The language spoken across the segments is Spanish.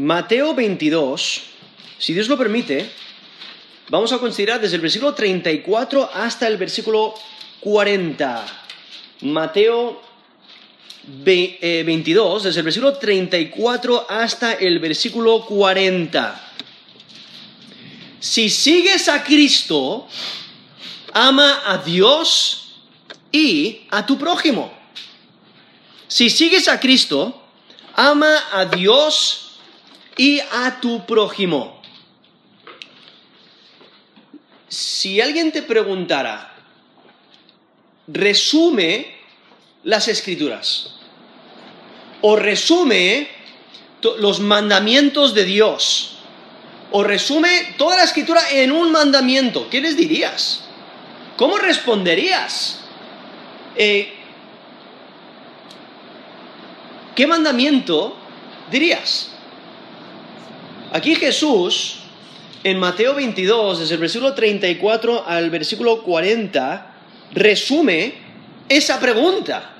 Mateo 22, si Dios lo permite, vamos a considerar desde el versículo 34 hasta el versículo 40. Mateo 22, desde el versículo 34 hasta el versículo 40. Si sigues a Cristo, ama a Dios y a tu prójimo. Si sigues a Cristo, ama a Dios y a tu prójimo. Si alguien te preguntara, resume las Escrituras o resume los mandamientos de Dios, o resume toda la Escritura en un mandamiento, ¿qué les dirías? ¿Cómo responderías? ¿Qué mandamiento dirías? Aquí Jesús, en Mateo 22, desde el versículo 34 al versículo 40, resume esa pregunta.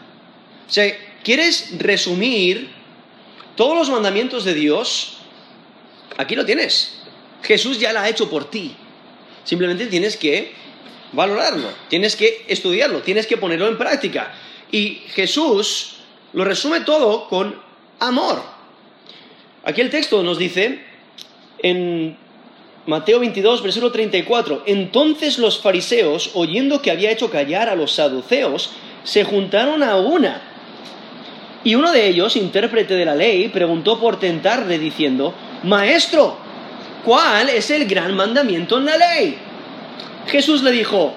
O sea, ¿quieres resumir todos los mandamientos de Dios? Aquí lo tienes. Jesús ya la ha hecho por ti. Simplemente tienes que valorarlo, tienes que estudiarlo, tienes que ponerlo en práctica. Y Jesús lo resume todo con amor. Aquí el texto nos dice, en Mateo 22, versículo 34, entonces los fariseos, oyendo que había hecho callar a los saduceos, se juntaron a una. Y uno de ellos, intérprete de la ley, preguntó por tentarle diciendo, Maestro, ¿cuál es el gran mandamiento en la ley? Jesús le dijo,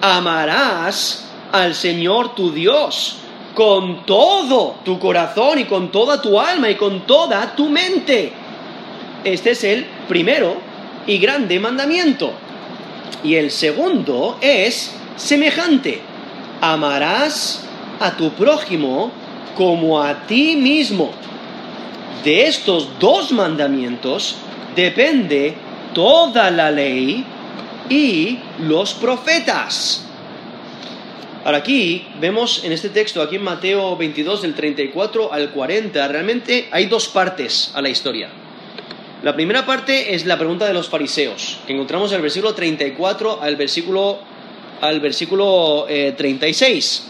amarás al Señor tu Dios con todo tu corazón y con toda tu alma y con toda tu mente. Este es el primero y grande mandamiento. Y el segundo es semejante. Amarás a tu prójimo como a ti mismo. De estos dos mandamientos depende toda la ley y los profetas. Ahora aquí vemos en este texto, aquí en Mateo 22, del 34 al 40, realmente hay dos partes a la historia. La primera parte es la pregunta de los fariseos, que encontramos en el versículo 34 al versículo 36.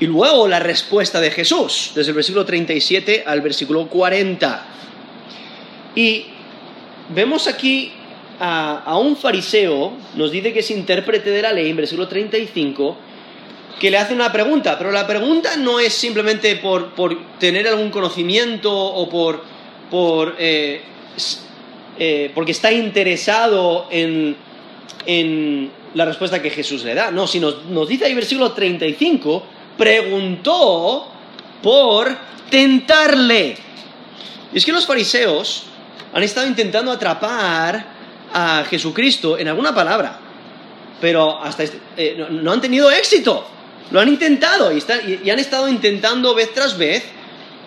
Y luego la respuesta de Jesús, desde el versículo 37 al versículo 40. Y vemos aquí a un fariseo, nos dice que es intérprete de la ley, en versículo 35, que le hace una pregunta, pero la pregunta no es simplemente por tener algún conocimiento o porque está interesado en la respuesta que Jesús le da. No, si nos dice ahí versículo 35, preguntó por tentarle. Y es que los fariseos han estado intentando atrapar a Jesucristo en alguna palabra, pero hasta no han tenido éxito. Lo han intentado y han estado intentando vez tras vez,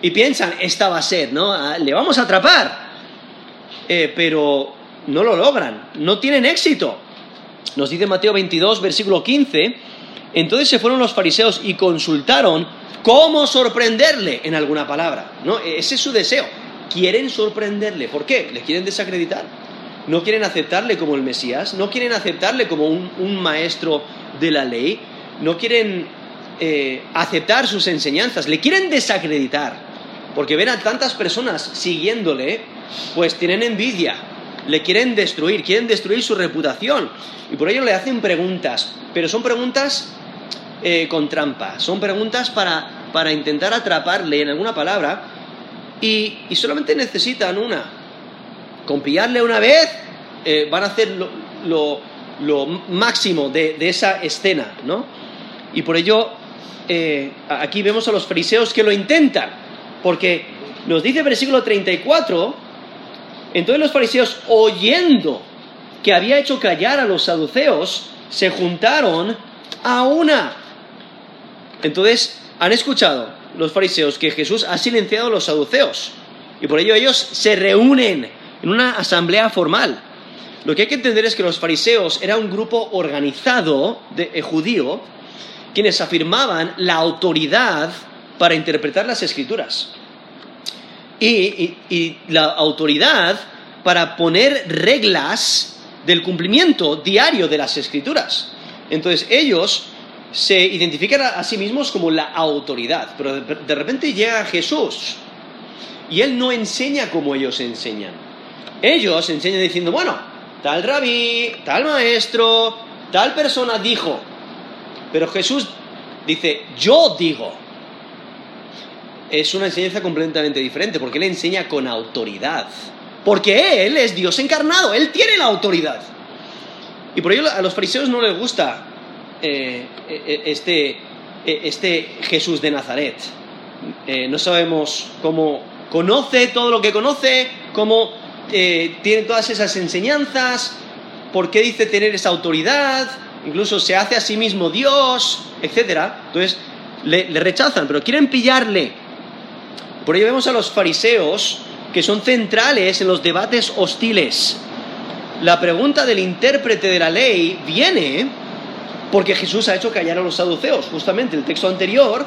y piensan, esta va a ser, ¿no? Le vamos a atrapar. Pero no lo logran, no tienen éxito. Nos dice Mateo 22, versículo 15, entonces se fueron los fariseos y consultaron cómo sorprenderle en alguna palabra, ¿no? Ese es su deseo. Quieren sorprenderle. ¿Por qué? Le quieren desacreditar. No quieren aceptarle como el Mesías. No quieren aceptarle como un maestro de la ley. No quieren aceptar sus enseñanzas. Le quieren desacreditar. Porque ven a tantas personas siguiéndole, pues tienen envidia. Le quieren destruir. Quieren destruir su reputación. Y por ello le hacen preguntas. Pero son preguntas con trampa, son preguntas para intentar atraparle en alguna palabra, y solamente necesitan una. Con pillarle una vez van a hacer lo máximo de esa escena, ¿no? Y por ello aquí vemos a los fariseos que lo intentan, porque nos dice el versículo 34, entonces los fariseos, oyendo que había hecho callar a los saduceos, se juntaron a una. Entonces han escuchado los fariseos que Jesús ha silenciado a los saduceos, y por ello ellos se reúnen en una asamblea formal. Lo que hay que entender es que los fariseos era un grupo organizado judío, quienes afirmaban la autoridad para interpretar las Escrituras. y la autoridad para poner reglas del cumplimiento diario de las Escrituras. Entonces ellos se identifican a sí mismos como la autoridad, pero de repente llega Jesús y Él no enseña como ellos enseñan. Ellos enseñan diciendo, bueno, tal rabí, tal maestro, tal persona dijo, pero Jesús dice, yo digo. Es una enseñanza completamente diferente, porque Él enseña con autoridad, porque Él es Dios encarnado, Él tiene la autoridad. Y por ello a los fariseos no les gusta este Jesús de Nazaret. No sabemos cómo conoce todo lo que conoce, cómo tiene todas esas enseñanzas, por qué dice tener esa autoridad, incluso se hace a sí mismo Dios, etc. Entonces le rechazan, pero quieren pillarle. Por ello vemos a los fariseos que son centrales en los debates hostiles. La pregunta del intérprete de la ley viene porque Jesús ha hecho callar a los saduceos. Justamente en el texto anterior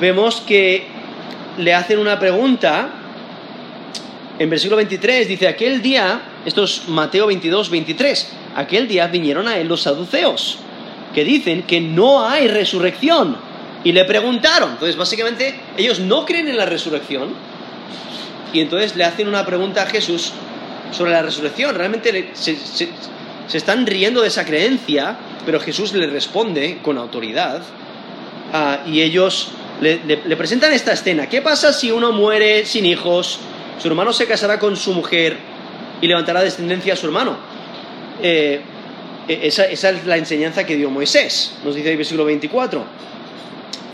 vemos que le hacen una pregunta. En versículo 23 dice, aquel día, esto es Mateo 22, 23, aquel día vinieron a él los saduceos, que dicen que no hay resurrección, y le preguntaron. Entonces básicamente ellos no creen en la resurrección, y entonces le hacen una pregunta a Jesús sobre la resurrección. Realmente se están riendo de esa creencia, pero Jesús le responde con autoridad, y ellos le presentan esta escena. ¿Qué pasa si uno muere sin hijos? Su hermano se casará con su mujer y levantará descendencia a su hermano. Esa es la enseñanza que dio Moisés, nos dice el versículo 24.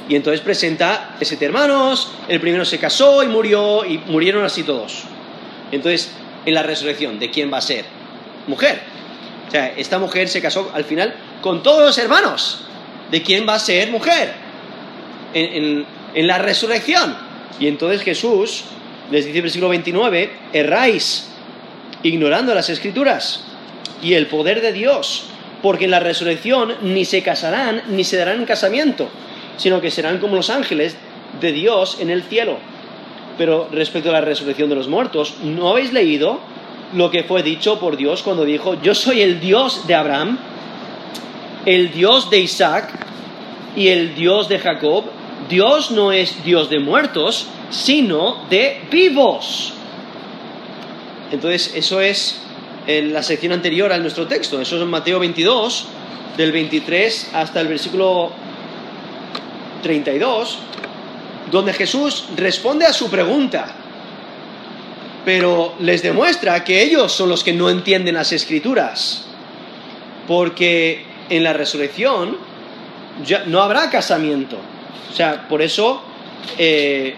Y entonces presenta siete hermanos, el primero se casó y murió, y murieron así todos. Entonces, en la resurrección, ¿de quién va a ser? Mujer. O sea, esta mujer se casó al final con todos los hermanos. ¿De quién va a ser mujer? En la resurrección. Y entonces Jesús les dice, versículo 29, erráis, ignorando las Escrituras y el poder de Dios, porque en la resurrección ni se casarán ni se darán casamiento, sino que serán como los ángeles de Dios en el cielo. Pero respecto a la resurrección de los muertos, ¿no habéis leído lo que fue dicho por Dios cuando dijo, yo soy el Dios de Abraham, el Dios de Isaac y el Dios de Jacob? Dios no es Dios de muertos, sino de vivos. Entonces eso es en la sección anterior a nuestro texto. Eso es en Mateo 22, del 23 hasta el versículo 32, donde Jesús responde a su pregunta, pero les demuestra que ellos son los que no entienden las Escrituras, porque en la resurrección ya no habrá casamiento. O sea, por eso el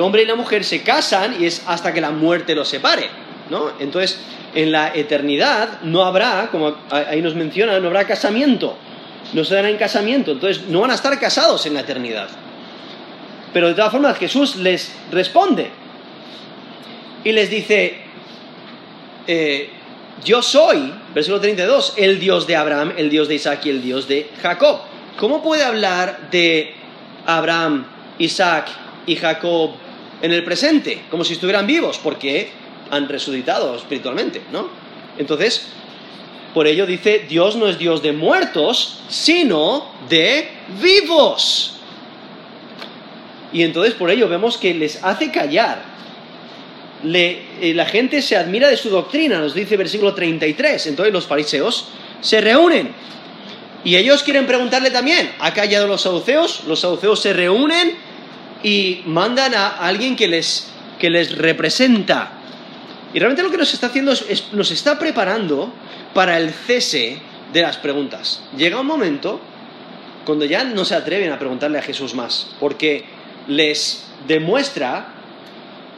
hombre y la mujer se casan y es hasta que la muerte los separe, ¿no? Entonces, en la eternidad no habrá, como ahí nos menciona, no habrá casamiento, no se darán casamiento, entonces no van a estar casados en la eternidad. Pero de todas formas Jesús les responde y les dice, yo soy, versículo 32, el Dios de Abraham, el Dios de Isaac y el Dios de Jacob. ¿Cómo puede hablar de Abraham, Isaac y Jacob en el presente, como si estuvieran vivos? Porque han resucitado espiritualmente, ¿no? Entonces, por ello dice, Dios no es Dios de muertos, sino de vivos. Y entonces por ello vemos que les hace callar. La gente se admira de su doctrina, nos dice versículo 33. Entonces los fariseos se reúnen y ellos quieren preguntarle también. Ha callado los saduceos se reúnen y mandan a alguien que les representa. Y realmente lo que nos está haciendo es nos está preparando para el cese de las preguntas. Llega un momento cuando ya no se atreven a preguntarle a Jesús más, porque les demuestra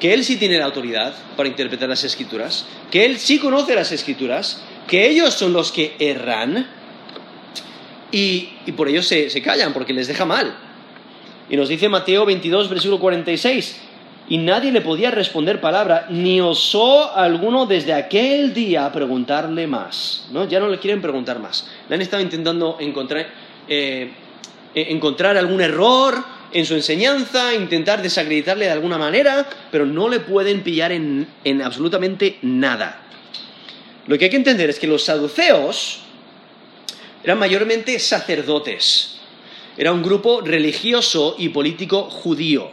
que Él sí tiene la autoridad para interpretar las Escrituras, que Él sí conoce las Escrituras, que ellos son los que erran, y por ello se callan, porque les deja mal. Y nos dice Mateo 22, versículo 46, y nadie le podía responder palabra, ni osó alguno desde aquel día preguntarle más, ¿no? Ya no le quieren preguntar más. Le han estado intentando encontrar encontrar algún error en su enseñanza, intentar desacreditarle de alguna manera, pero no le pueden pillar en absolutamente nada. Lo que hay que entender es que los saduceos eran mayormente sacerdotes. Era un grupo religioso y político judío.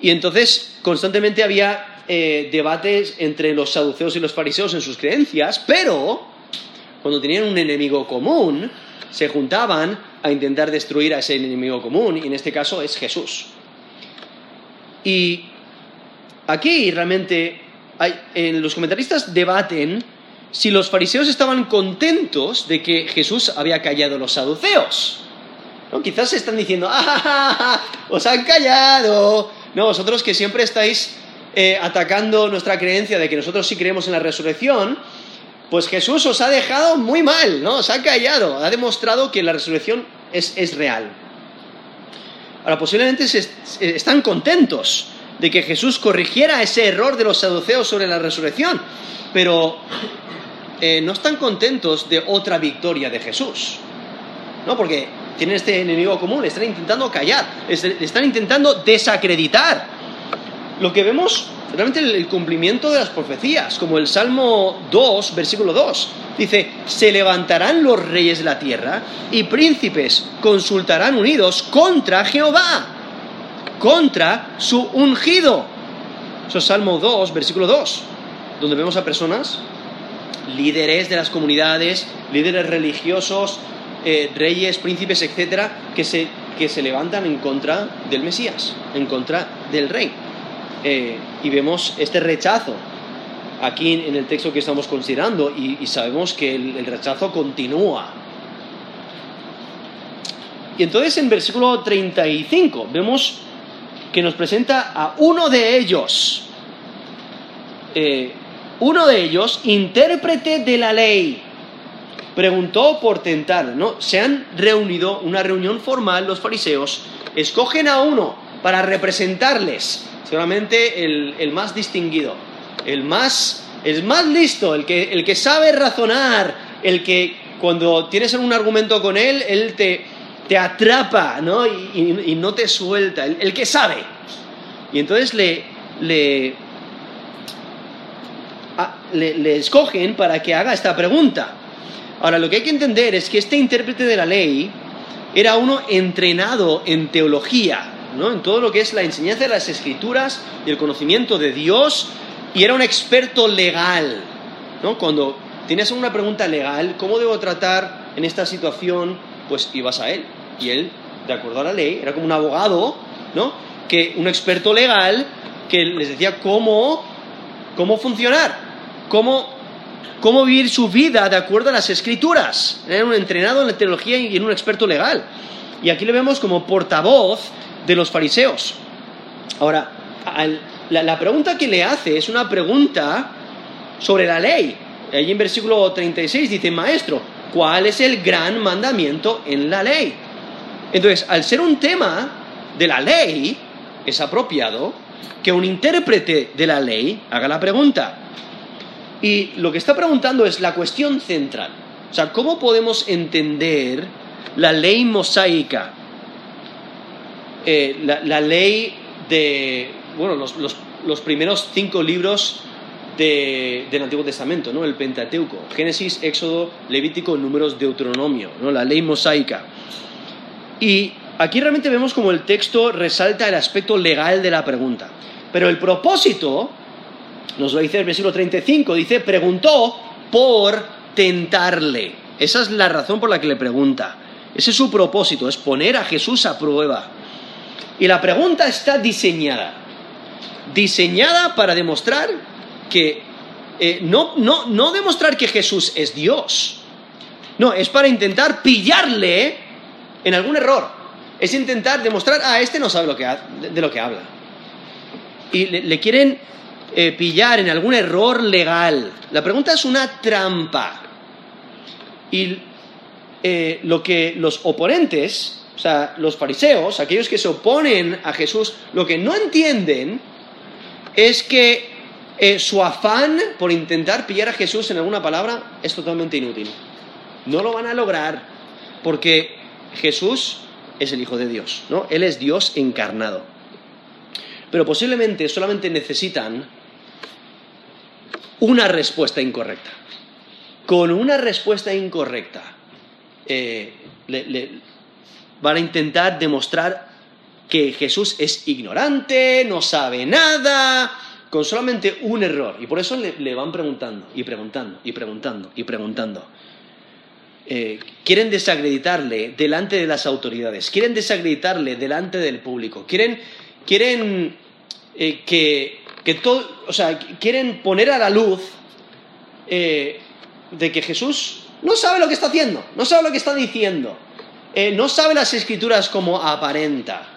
Y entonces constantemente había debates entre los saduceos y los fariseos en sus creencias, pero cuando tenían un enemigo común, se juntaban a intentar destruir a ese enemigo común, y en este caso es Jesús. Y aquí realmente los comentaristas debaten si los fariseos estaban contentos de que Jesús había callado a los saduceos. ¿No? Quizás se están diciendo, ¡ah, os han callado! No, vosotros que siempre estáis atacando nuestra creencia de que nosotros sí creemos en la resurrección, pues Jesús os ha dejado muy mal, ¿no? Os ha callado, ha demostrado que la resurrección es real. Ahora, posiblemente están contentos de que Jesús corrigiera ese error de los saduceos sobre la resurrección, pero no están contentos de otra victoria de Jesús, ¿no? Porque tienen este enemigo común, le están intentando callar, le están intentando desacreditar. Lo que vemos realmente el cumplimiento de las profecías, como el Salmo 2, versículo 2, dice: se levantarán los reyes de la tierra y príncipes consultarán unidos contra Jehová, contra su ungido. Eso es Salmo 2, versículo 2, donde vemos a personas, líderes de las comunidades, líderes religiosos, reyes, príncipes, etcétera, que se levantan en contra del Mesías, en contra del rey. Y vemos este rechazo aquí en el texto que estamos considerando, y sabemos que el rechazo continúa. Y entonces en versículo 35 vemos que nos presenta a uno de ellos, intérprete de la ley. Preguntó por tentar, ¿no? Se han reunido, una reunión formal, los fariseos, escogen a uno para representarles, seguramente el más distinguido, el más listo, el que sabe razonar, el que cuando tienes algún argumento con él, él te atrapa, ¿no? Y no te suelta, el que sabe. Y entonces le escogen para que haga esta pregunta. Ahora, lo que hay que entender es que este intérprete de la ley era uno entrenado en teología, ¿no? En todo lo que es la enseñanza de las Escrituras y el conocimiento de Dios, y era un experto legal, ¿no? Cuando tienes una pregunta legal, ¿cómo debo tratar en esta situación? Pues ibas a él, y él, de acuerdo a la ley, era como un abogado, ¿no? Que un experto legal que les decía cómo funcionar, cómo vivir su vida de acuerdo a las Escrituras. Era un entrenado en la teología y era un experto legal. Y aquí le vemos como portavoz de los fariseos. Ahora, la pregunta que le hace es una pregunta sobre la ley. Allí en versículo 36 dice: maestro, ¿cuál es el gran mandamiento en la ley? Entonces, al ser un tema de la ley, es apropiado que un intérprete de la ley haga la pregunta. Y lo que está preguntando es la cuestión central. O sea, ¿cómo podemos entender la ley mosaica? La ley de, bueno, los primeros 5 libros del Antiguo Testamento, ¿no? El Pentateuco, Génesis, Éxodo, Levítico, Números, Deuteronomio, ¿no? La ley mosaica. Y aquí realmente vemos como el texto resalta el aspecto legal de la pregunta. Pero el propósito nos lo dice el versículo 35, dice: preguntó por tentarle. Esa es la razón por la que le pregunta. Ese es su propósito, es poner a Jesús a prueba. Y la pregunta está diseñada para demostrar que, no demostrar que Jesús es Dios. No, es para intentar pillarle en algún error. Es intentar demostrar, este no sabe de lo que habla. Y le quieren pillar en algún error legal. La pregunta es una trampa. Y lo que los oponentes, o sea, los fariseos, aquellos que se oponen a Jesús, lo que no entienden es que su afán por intentar pillar a Jesús en alguna palabra es totalmente inútil. No lo van a lograr, porque Jesús es el Hijo de Dios, ¿no? Él es Dios encarnado. Pero posiblemente solamente necesitan una respuesta incorrecta. Con una respuesta incorrecta van a intentar demostrar que Jesús es ignorante, no sabe nada, con solamente un error. Y por eso le van preguntando, y preguntando, y preguntando, y preguntando. Quieren desacreditarle delante de las autoridades, quieren desacreditarle delante del público, quieren poner a la luz de que Jesús no sabe lo que está haciendo, no sabe lo que está diciendo, no sabe las escrituras como aparenta.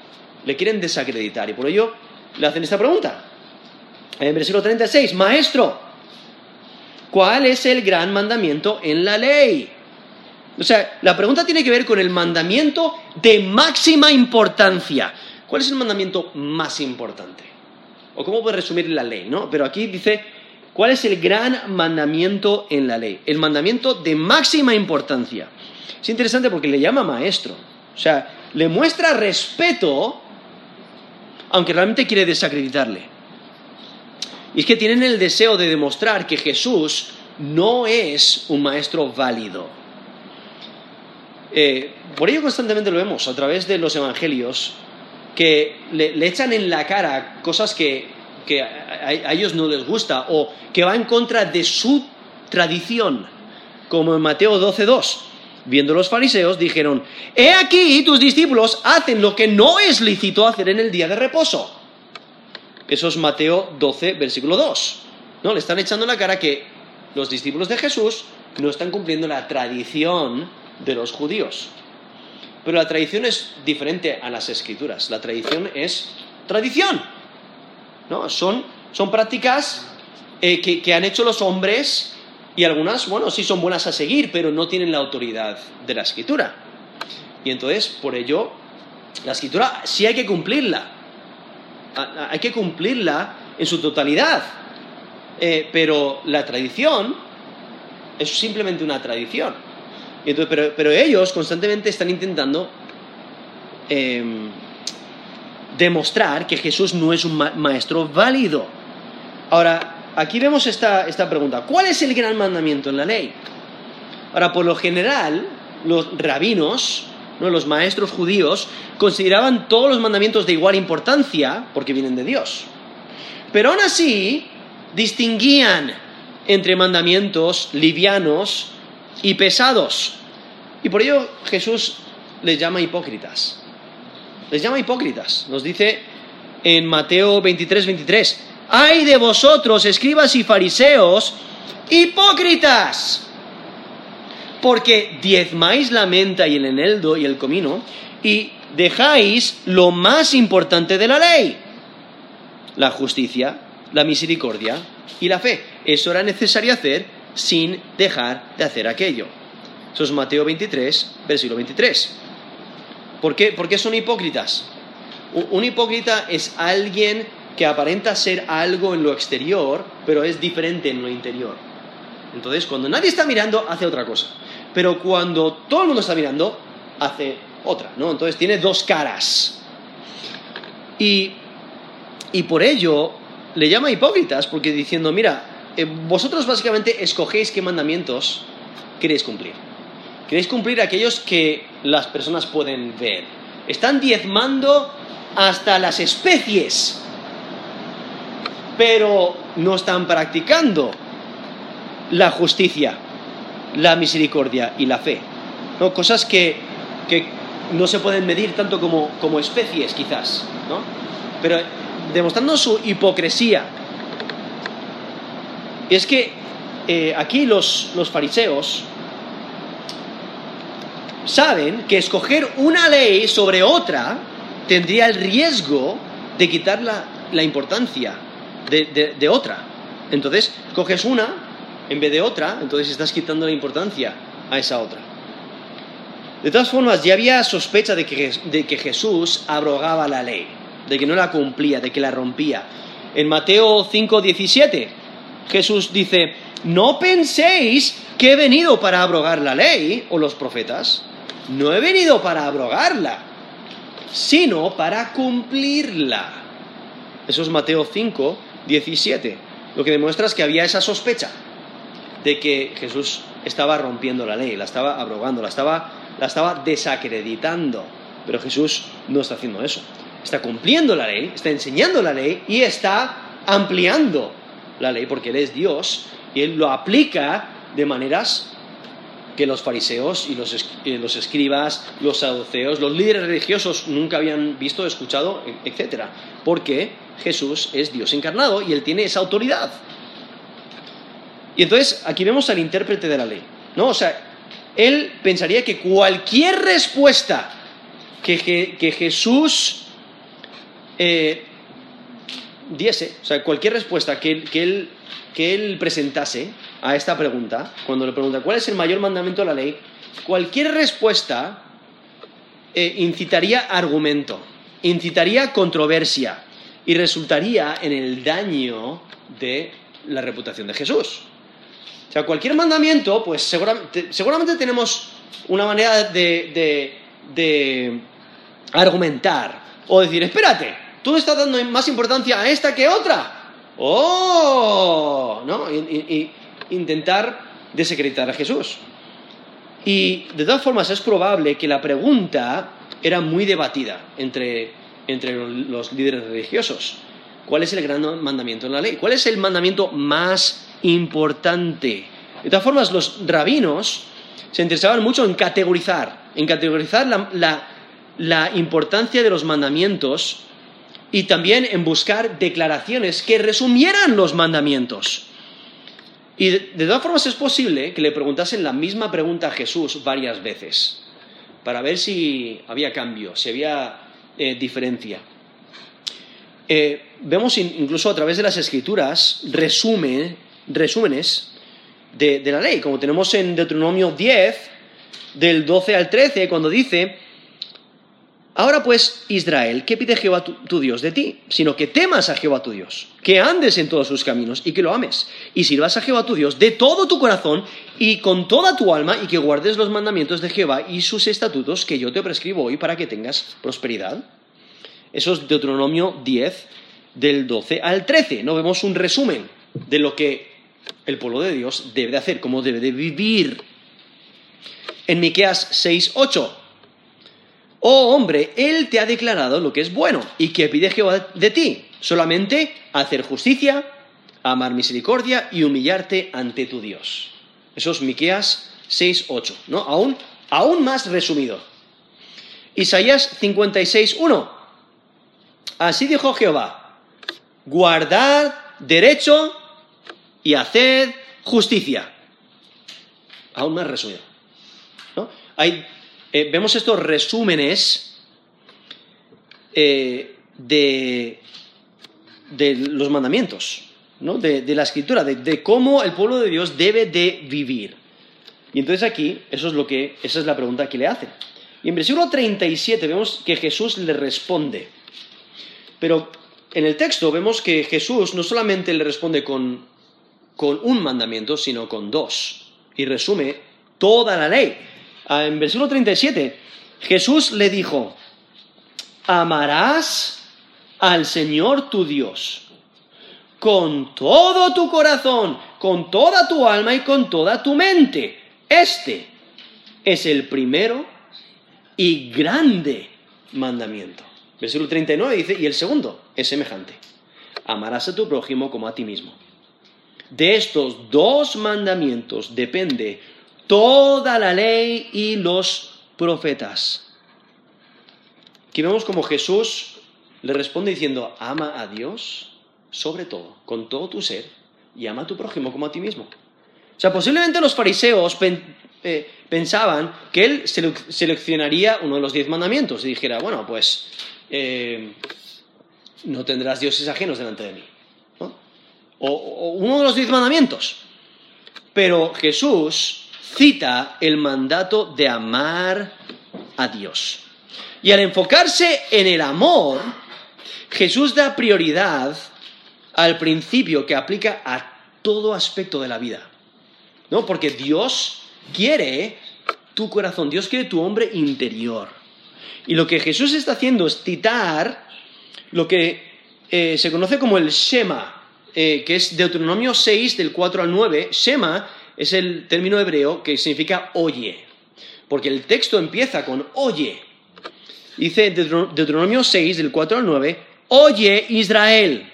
Le quieren desacreditar y por ello le hacen esta pregunta. En versículo 36, Maestro, ¿cuál es el gran mandamiento en la ley? O sea, la pregunta tiene que ver con el mandamiento de máxima importancia. ¿Cuál es el mandamiento más importante? O cómo puede resumir la ley, ¿no? Pero aquí dice, ¿cuál es el gran mandamiento en la ley? El mandamiento de máxima importancia. Es interesante porque le llama maestro. O sea, le muestra respeto, aunque realmente quiere desacreditarle. Y es que tienen el deseo de demostrar que Jesús no es un maestro válido. Por ello constantemente lo vemos a través de los evangelios, que le echan en la cara cosas que a ellos no les gusta o que va en contra de su tradición, como en Mateo 12:2. Viendo los fariseos dijeron: he aquí tus discípulos hacen lo que no es lícito hacer en el día de reposo. Eso es Mateo 12 versículo 2, ¿no? Le están echando en la cara que los discípulos de Jesús no están cumpliendo la tradición de los judíos. Pero la tradición es diferente a las escrituras. La tradición es tradición, ¿no? Son prácticas que han hecho los hombres, y algunas, bueno, sí son buenas a seguir, pero no tienen la autoridad de la escritura. Y entonces, por ello, la escritura sí hay que cumplirla. Hay que cumplirla en su totalidad. Pero la tradición es simplemente una tradición. Entonces, pero ellos constantemente están intentando demostrar que Jesús no es un maestro válido. Ahora, aquí vemos esta pregunta: ¿cuál es el gran mandamiento en la ley? Ahora, por lo general, los rabinos, ¿no?, los maestros judíos, consideraban todos los mandamientos de igual importancia porque vienen de Dios. Pero aún así, distinguían entre mandamientos livianos y pesados. Y por ello Jesús les llama hipócritas. Les llama hipócritas. Nos dice en Mateo 23:23: ¡ay de vosotros, escribas y fariseos, hipócritas! Porque diezmáis la menta y el eneldo y el comino, y dejáis lo más importante de la ley: la justicia, la misericordia y la fe. Eso era necesario hacer sin dejar de hacer aquello. Eso es Mateo 23, versículo 23. ¿Por qué? ¿Por qué son hipócritas? Un hipócrita es alguien que aparenta ser algo en lo exterior, pero es diferente en lo interior. Entonces, cuando nadie está mirando, hace otra cosa. Pero cuando todo el mundo está mirando, hace otra, ¿no? Entonces, tiene dos caras. Y por ello, le llama hipócritas, porque diciendo, mira, vosotros básicamente escogéis qué mandamientos queréis cumplir. Queréis cumplir aquellos que las personas pueden ver. Están diezmando hasta las especies, pero no están practicando la justicia, la misericordia y la fe, ¿no? Cosas que no se pueden medir tanto como especies, quizás, ¿no? Pero demostrando su hipocresía. Y es que aquí los fariseos saben que escoger una ley sobre otra tendría el riesgo de quitar la importancia de otra. Entonces, coges una en vez de otra, entonces estás quitando la importancia a esa otra. De todas formas, ya había sospecha de que Jesús abrogaba la ley, de que no la cumplía, de que la rompía. En Mateo 5:17... Jesús dice: no penséis que he venido para abrogar la ley o los profetas. No he venido para abrogarla, sino para cumplirla. Eso es Mateo 5, 17. Lo que demuestra es que había esa sospecha de que Jesús estaba rompiendo la ley, la estaba abrogando, la estaba desacreditando. Pero Jesús no está haciendo eso. Está cumpliendo la ley, está enseñando la ley y está ampliando la ley, porque Él es Dios y Él lo aplica de maneras que los fariseos y los escribas, los saduceos, los líderes religiosos nunca habían visto, escuchado, etc. Porque Jesús es Dios encarnado y Él tiene esa autoridad. Y entonces aquí vemos al intérprete de la ley, ¿no? O sea, él pensaría que cualquier respuesta que Jesús diese, o sea, cualquier respuesta que él presentase a esta pregunta, cuando le pregunta ¿cuál es el mayor mandamiento de la ley?, cualquier respuesta incitaría argumento, incitaría controversia y resultaría en el daño de la reputación de Jesús. O sea, cualquier mandamiento, pues seguramente tenemos una manera de argumentar o decir, espérate, tú estás dando más importancia a esta que otra. ¡Oh! ¿No? Y intentar desacreditar a Jesús. Y de todas formas es probable que la pregunta era muy debatida entre los líderes religiosos. ¿Cuál es el gran mandamiento en la ley? ¿Cuál es el mandamiento más importante? De todas formas, los rabinos se interesaban mucho en categorizar la importancia de los mandamientos y también en buscar declaraciones que resumieran los mandamientos. Y de todas formas es posible que le preguntasen la misma pregunta a Jesús varias veces para ver si había cambio, si había diferencia. Vemos incluso a través de las Escrituras resúmenes de la ley, como tenemos en Deuteronomio 10, del 12 al 13, cuando dice: ahora pues, Israel, ¿qué pide Jehová tu Dios de ti? Sino que temas a Jehová tu Dios, que andes en todos sus caminos y que lo ames, y sirvas a Jehová tu Dios de todo tu corazón y con toda tu alma, y que guardes los mandamientos de Jehová y sus estatutos que yo te prescribo hoy para que tengas prosperidad. Eso es Deuteronomio 10, del 12 al 13. No vemos un resumen de lo que el pueblo de Dios debe de hacer, cómo debe de vivir. En Miqueas 6, 8. Oh hombre, Él te ha declarado lo que es bueno, y que pide Jehová de ti, solamente hacer justicia, amar misericordia y humillarte ante tu Dios. Eso es Miqueas 6, 8. ¿No? Aún más resumido. Isaías 56, 1. Así dijo Jehová: guardad derecho y haced justicia. Aún más resumido, ¿no? Vemos estos resúmenes de los mandamientos, ¿no? de la Escritura, de cómo el pueblo de Dios debe de vivir. Y entonces aquí, esa es la pregunta que le hacen. Y en versículo 37 vemos que Jesús le responde. Pero en el texto vemos que Jesús no solamente le responde con un mandamiento, sino con dos. Y resume toda la ley. En versículo 37, Jesús le dijo: amarás al Señor tu Dios con todo tu corazón, con toda tu alma y con toda tu mente. Este es el primero y grande mandamiento. Versículo 39 dice, y el segundo es semejante: amarás a tu prójimo como a ti mismo. De estos dos mandamientos depende toda la ley y los profetas. Aquí vemos como Jesús le responde diciendo: ama a Dios sobre todo, con todo tu ser, y ama a tu prójimo como a ti mismo. O sea, posiblemente los fariseos pensaban que él seleccionaría uno de los 10 mandamientos y dijera: bueno, pues no tendrás dioses ajenos delante de mí, ¿no? O uno de los 10 mandamientos. Pero Jesús cita el mandato de amar a Dios. Y al enfocarse en el amor, Jesús da prioridad al principio que aplica a todo aspecto de la vida, ¿no? Porque Dios quiere tu corazón. Dios quiere tu hombre interior. Y lo que Jesús está haciendo es citar lo que se conoce como el Shema, que es Deuteronomio 6, del 4 al 9. Shema es el término hebreo que significa oye, porque el texto empieza con oye. Dice Deuteronomio 6, del 4 al 9, oye Israel,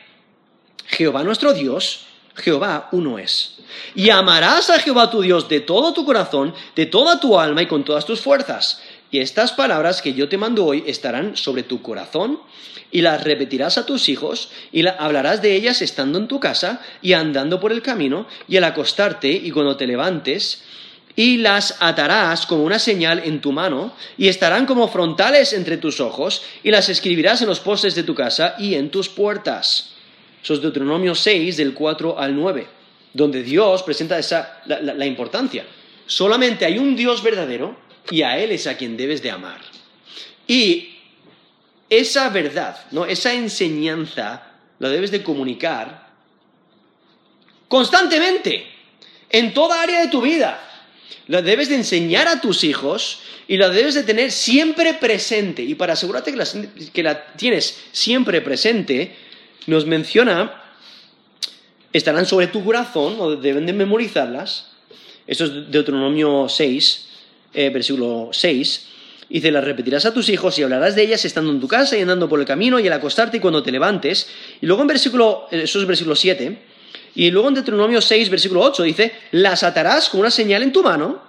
Jehová nuestro Dios, Jehová uno es. Y amarás a Jehová tu Dios de todo tu corazón, de toda tu alma y con todas tus fuerzas. Y estas palabras que yo te mando hoy estarán sobre tu corazón, y las repetirás a tus hijos, y hablarás de ellas estando en tu casa, y andando por el camino, y al acostarte, y cuando te levantes, y las atarás como una señal en tu mano, y estarán como frontales entre tus ojos, y las escribirás en los postes de tu casa y en tus puertas. Eso es Deuteronomio 6, del 4 al 9, donde Dios presenta la importancia. Solamente hay un Dios verdadero, y a Él es a quien debes de amar. Y esa verdad, ¿no? Esa enseñanza la debes de comunicar constantemente, en toda área de tu vida. La debes de enseñar a tus hijos y la debes de tener siempre presente. Y para asegurarte que la tienes siempre presente, nos menciona, estarán sobre tu corazón, o deben de memorizarlas. Esto es Deuteronomio 6, versículo 6. Dice, las repetirás a tus hijos y hablarás de ellas estando en tu casa y andando por el camino y al acostarte y cuando te levantes. Y luego en versículo, eso es versículo 7. Y luego en Deuteronomio 6, versículo 8, dice, las atarás con una señal en tu mano.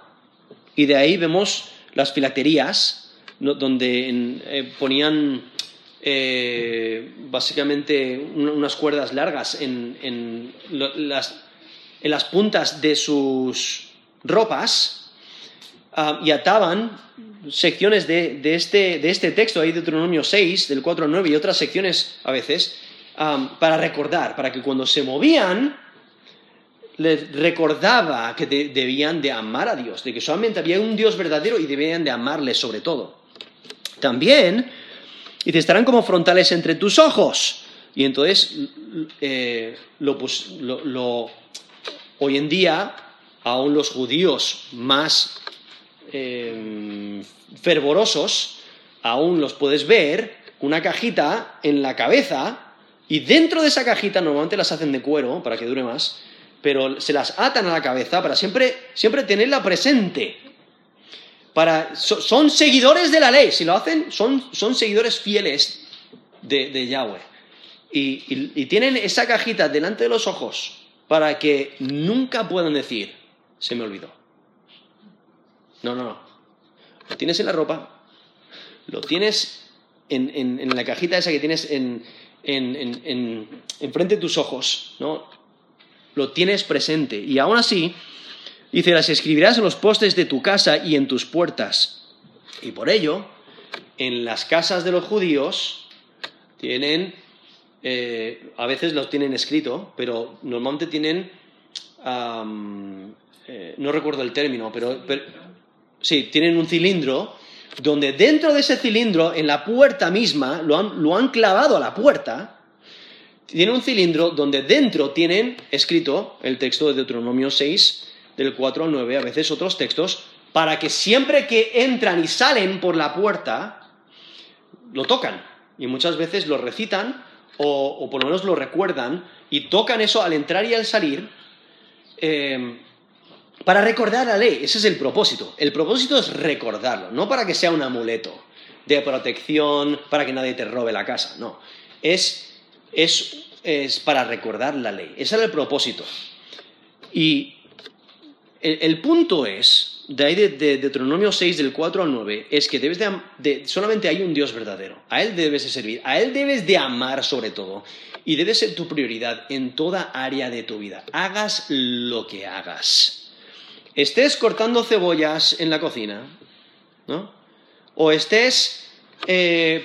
Y de ahí vemos las filacterías, ¿no? Donde ponían básicamente unas cuerdas largas en las puntas de sus ropas y ataban secciones de este texto, ahí de Deuteronomio 6, del 4 al 9 y otras secciones a veces, para recordar, para que cuando se movían les recordaba que debían de amar a Dios, de que solamente había un Dios verdadero y debían de amarle sobre todo. También, y te estarán como frontales entre tus ojos. Y entonces, hoy en día, aún los judíos más fervorosos, aún los puedes ver, una cajita en la cabeza, y dentro de esa cajita, normalmente las hacen de cuero, para que dure más, pero se las atan a la cabeza para siempre tenerla presente. Son seguidores de la ley, si lo hacen, son seguidores fieles de Yahweh. Y tienen esa cajita delante de los ojos para que nunca puedan decir, se me olvidó. No. Lo tienes en la ropa, lo tienes en la cajita esa que tienes en frente de tus ojos, ¿no? Lo tienes presente. Y aún así, dice, las escribirás en los postes de tu casa y en tus puertas. Y por ello, en las casas de los judíos tienen, a veces los tienen escrito, pero normalmente tienen, no recuerdo el término, pero sí, tienen un cilindro donde dentro de ese cilindro, en la puerta misma, lo han clavado a la puerta. Tiene un cilindro donde dentro tienen escrito el texto de Deuteronomio 6, del 4 al 9, a veces otros textos, para que siempre que entran y salen por la puerta, lo tocan. Y muchas veces lo recitan, o por lo menos lo recuerdan, y tocan eso al entrar y al salir, para recordar la ley. Ese es el propósito. El propósito es recordarlo, no para que sea un amuleto de protección, para que nadie te robe la casa, no. Es para recordar la ley. Ese era el propósito. Y el punto es, de ahí de Deuteronomio 6, del 4 al 9, es que debes solamente hay un Dios verdadero. A Él debes de servir, a Él debes de amar sobre todo. Y debe ser tu prioridad en toda área de tu vida. Hagas lo que hagas. Estés cortando cebollas en la cocina, ¿no? O estés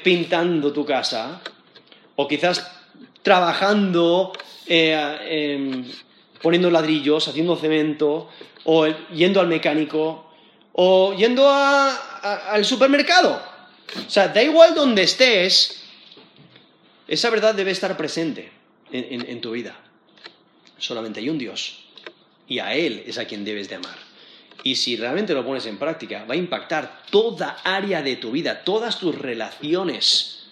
pintando tu casa, o quizás trabajando, poniendo ladrillos, haciendo cemento, o yendo al mecánico, o yendo al supermercado. O sea, da igual donde estés, esa verdad debe estar presente en tu vida. Solamente hay un Dios, y a Él es a quien debes de amar. Y si realmente lo pones en práctica, va a impactar toda área de tu vida, todas tus relaciones.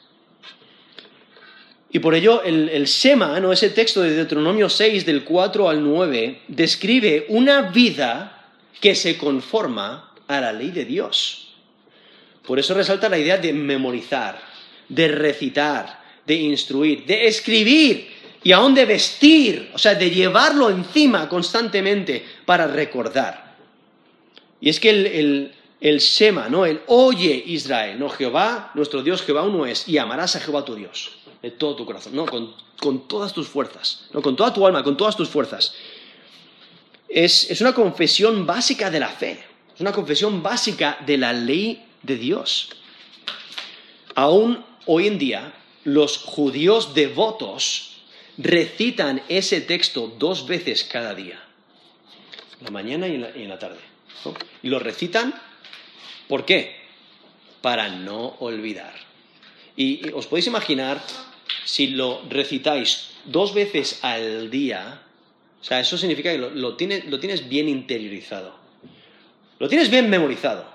Y por ello el Shema, ¿no? Ese texto de Deuteronomio 6, del 4 al 9, describe una vida que se conforma a la ley de Dios. Por eso resalta la idea de memorizar, de recitar, de instruir, de escribir y aún de vestir, o sea, de llevarlo encima constantemente para recordar. Y es que el Shema, ¿no? El oye Israel, ¿no? Jehová, nuestro Dios, Jehová uno es, y amarás a Jehová tu Dios, de todo tu corazón, ¿no? Con todas tus fuerzas, ¿no? Con toda tu alma, con todas tus fuerzas. Es una confesión básica de la fe, es una confesión básica de la ley de Dios. Aún hoy en día, los judíos devotos recitan ese texto 2 veces cada día, en la mañana y en la tarde. ¿No? Y lo recitan, ¿por qué? Para no olvidar. Y os podéis imaginar, si lo recitáis 2 veces al día, o sea, eso significa que lo tienes bien interiorizado, lo tienes bien memorizado.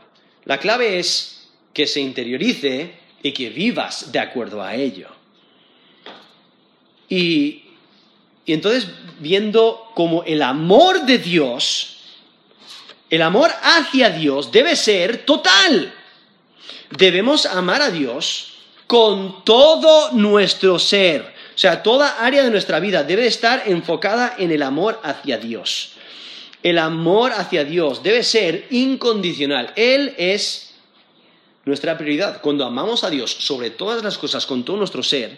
La clave es que se interiorice y que vivas de acuerdo a ello. Y entonces, viendo como el amor de Dios, el amor hacia Dios debe ser total. Debemos amar a Dios con todo nuestro ser. O sea, toda área de nuestra vida debe estar enfocada en el amor hacia Dios. El amor hacia Dios debe ser incondicional. Él es nuestra prioridad. Cuando amamos a Dios sobre todas las cosas, con todo nuestro ser,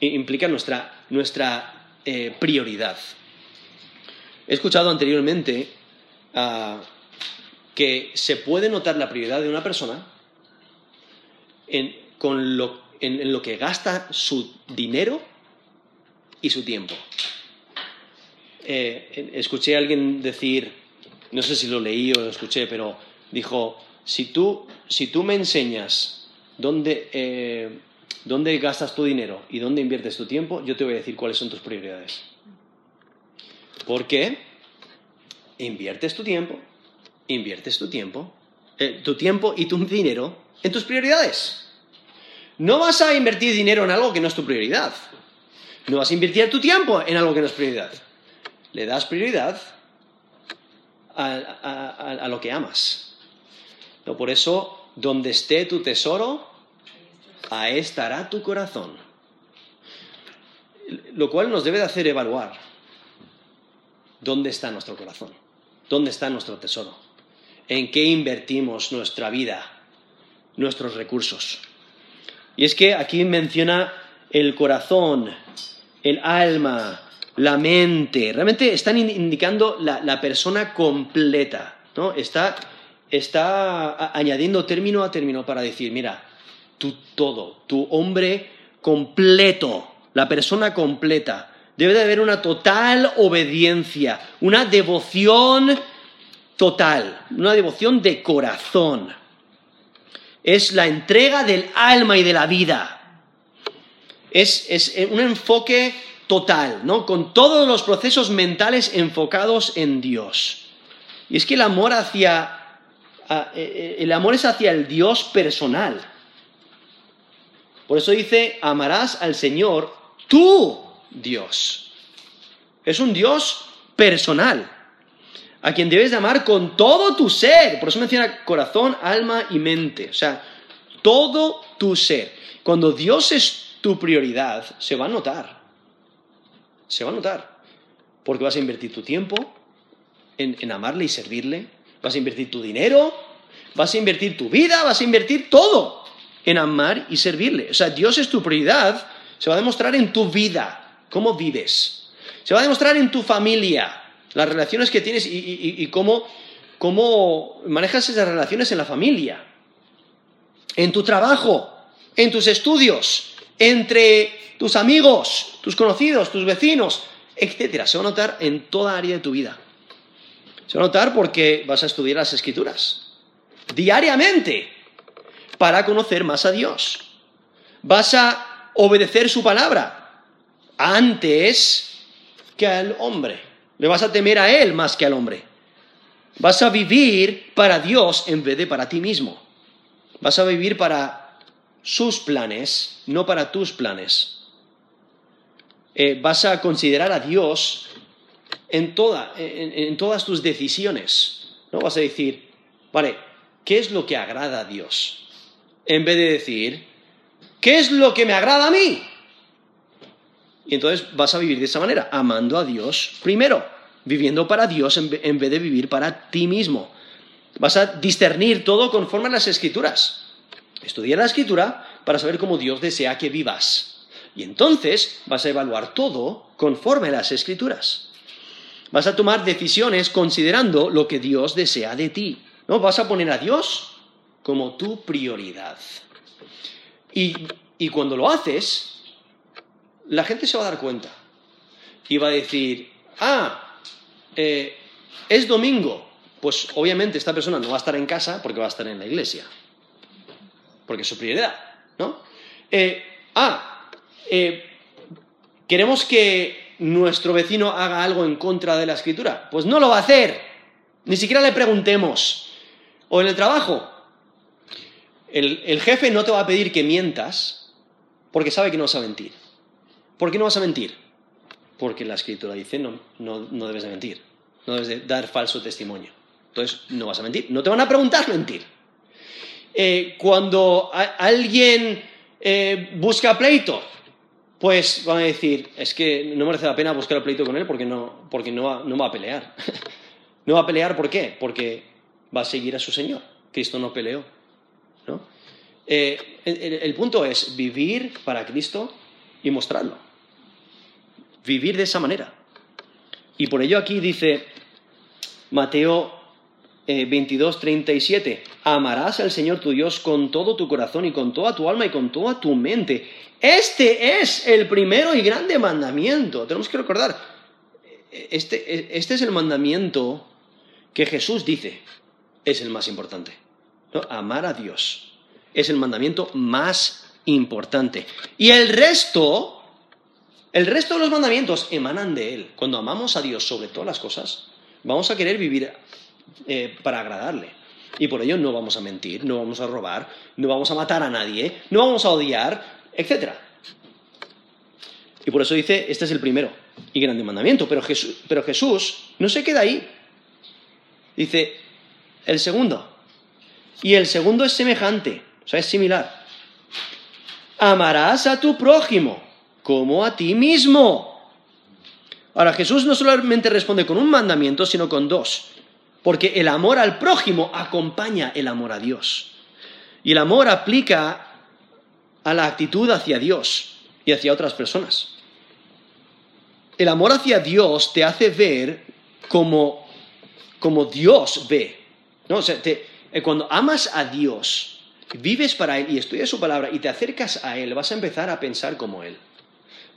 implica nuestra prioridad. He escuchado anteriormente que se puede notar la prioridad de una persona en lo que gasta su dinero y su tiempo. Escuché a alguien decir, no sé si lo leí o lo escuché, pero dijo, si tú me enseñas dónde gastas tu dinero y dónde inviertes tu tiempo, yo te voy a decir cuáles son tus prioridades. Porque inviertes tu tiempo y tu dinero en tus prioridades. No vas a invertir dinero en algo que no es tu prioridad. No vas a invertir tu tiempo en algo que no es prioridad. Le das prioridad a lo que amas. No, por eso, donde esté tu tesoro, ahí estará tu corazón. Lo cual nos debe de hacer evaluar. ¿Dónde está nuestro corazón? ¿Dónde está nuestro tesoro? ¿En qué invertimos nuestra vida, nuestros recursos? Y es que aquí menciona el corazón, el alma, la mente. Realmente están indicando la persona completa, ¿no? Está añadiendo término a término para decir, mira, tu todo, tu hombre completo, la persona completa. Debe de haber una total obediencia, una devoción total, una devoción de corazón. Es la entrega del alma y de la vida. Es un enfoque total, ¿no? Con todos los procesos mentales enfocados en Dios. Y es que el amor es hacia el Dios personal. Por eso dice, amarás al Señor tú. Dios. Es un Dios personal, a quien debes de amar con todo tu ser. Por eso menciona corazón, alma y mente. O sea, todo tu ser. Cuando Dios es tu prioridad, se va a notar. Se va a notar. Porque vas a invertir tu tiempo en amarle y servirle. Vas a invertir tu dinero. Vas a invertir tu vida. Vas a invertir todo en amar y servirle. O sea, Dios es tu prioridad. Se va a demostrar en tu vida. Cómo vives. Se va a demostrar en tu familia, las relaciones que tienes y cómo manejas esas relaciones en la familia, en tu trabajo, en tus estudios, entre tus amigos, tus conocidos, tus vecinos, etc. Se va a notar en toda área de tu vida. Se va a notar porque vas a estudiar las Escrituras diariamente para conocer más a Dios. Vas a obedecer su palabra antes que al hombre. Le vas a temer a él más que al hombre. Vas a vivir para Dios en vez de para ti mismo. Vas a vivir para sus planes, no para tus planes. Vas a considerar a Dios en todas tus decisiones. No vas a decir, vale, ¿qué es lo que agrada a Dios? En vez de decir, ¿qué es lo que me agrada a mí? Y entonces vas a vivir de esa manera, amando a Dios primero, viviendo para Dios en vez de vivir para ti mismo. Vas a discernir todo conforme a las Escrituras. Estudia la Escritura para saber cómo Dios desea que vivas. Y entonces vas a evaluar todo conforme a las Escrituras. Vas a tomar decisiones considerando lo que Dios desea de ti. ¿No? Vas a poner a Dios como tu prioridad. Y cuando lo haces, la gente se va a dar cuenta y va a decir, es domingo. Pues obviamente esta persona no va a estar en casa porque va a estar en la iglesia, porque es su prioridad, ¿no? Queremos que nuestro vecino haga algo en contra de la Escritura. Pues no lo va a hacer, ni siquiera le preguntemos. O en el trabajo, el jefe no te va a pedir que mientas porque sabe que no vas a mentir. ¿Por qué no vas a mentir? Porque la Escritura dice, no debes de mentir, no debes de dar falso testimonio. Entonces, no vas a mentir, no te van a preguntar mentir. Cuando alguien busca pleito, pues van a decir, es que no merece la pena buscar pleito con él porque no va a pelear. No va a pelear, ¿por qué? Porque va a seguir a su Señor. Cristo no peleó, ¿no? El punto es vivir para Cristo y mostrarlo. Vivir de esa manera. Y por ello aquí dice Mateo 22:37, amarás al Señor tu Dios con todo tu corazón y con toda tu alma y con toda tu mente. Este es el primero y grande mandamiento. Tenemos que recordar, este es el mandamiento que Jesús dice es el más importante, ¿no? Amar a Dios es el mandamiento más importante. Y el resto de los mandamientos emanan de él. Cuando amamos a Dios sobre todas las cosas, vamos a querer vivir para agradarle. Y por ello no vamos a mentir, no vamos a robar, no vamos a matar a nadie, no vamos a odiar, etc. Y por eso dice, este es el primero y grande mandamiento. Pero Jesús no se queda ahí. Dice, el segundo. Y el segundo es semejante, o sea, es similar. Amarás a tu prójimo como a ti mismo. Ahora, Jesús no solamente responde con un mandamiento, sino con dos. Porque el amor al prójimo acompaña el amor a Dios. Y el amor aplica a la actitud hacia Dios y hacia otras personas. El amor hacia Dios te hace ver como Dios ve, ¿no? O sea, cuando amas a Dios, vives para Él y estudias su palabra y te acercas a Él, vas a empezar a pensar como Él.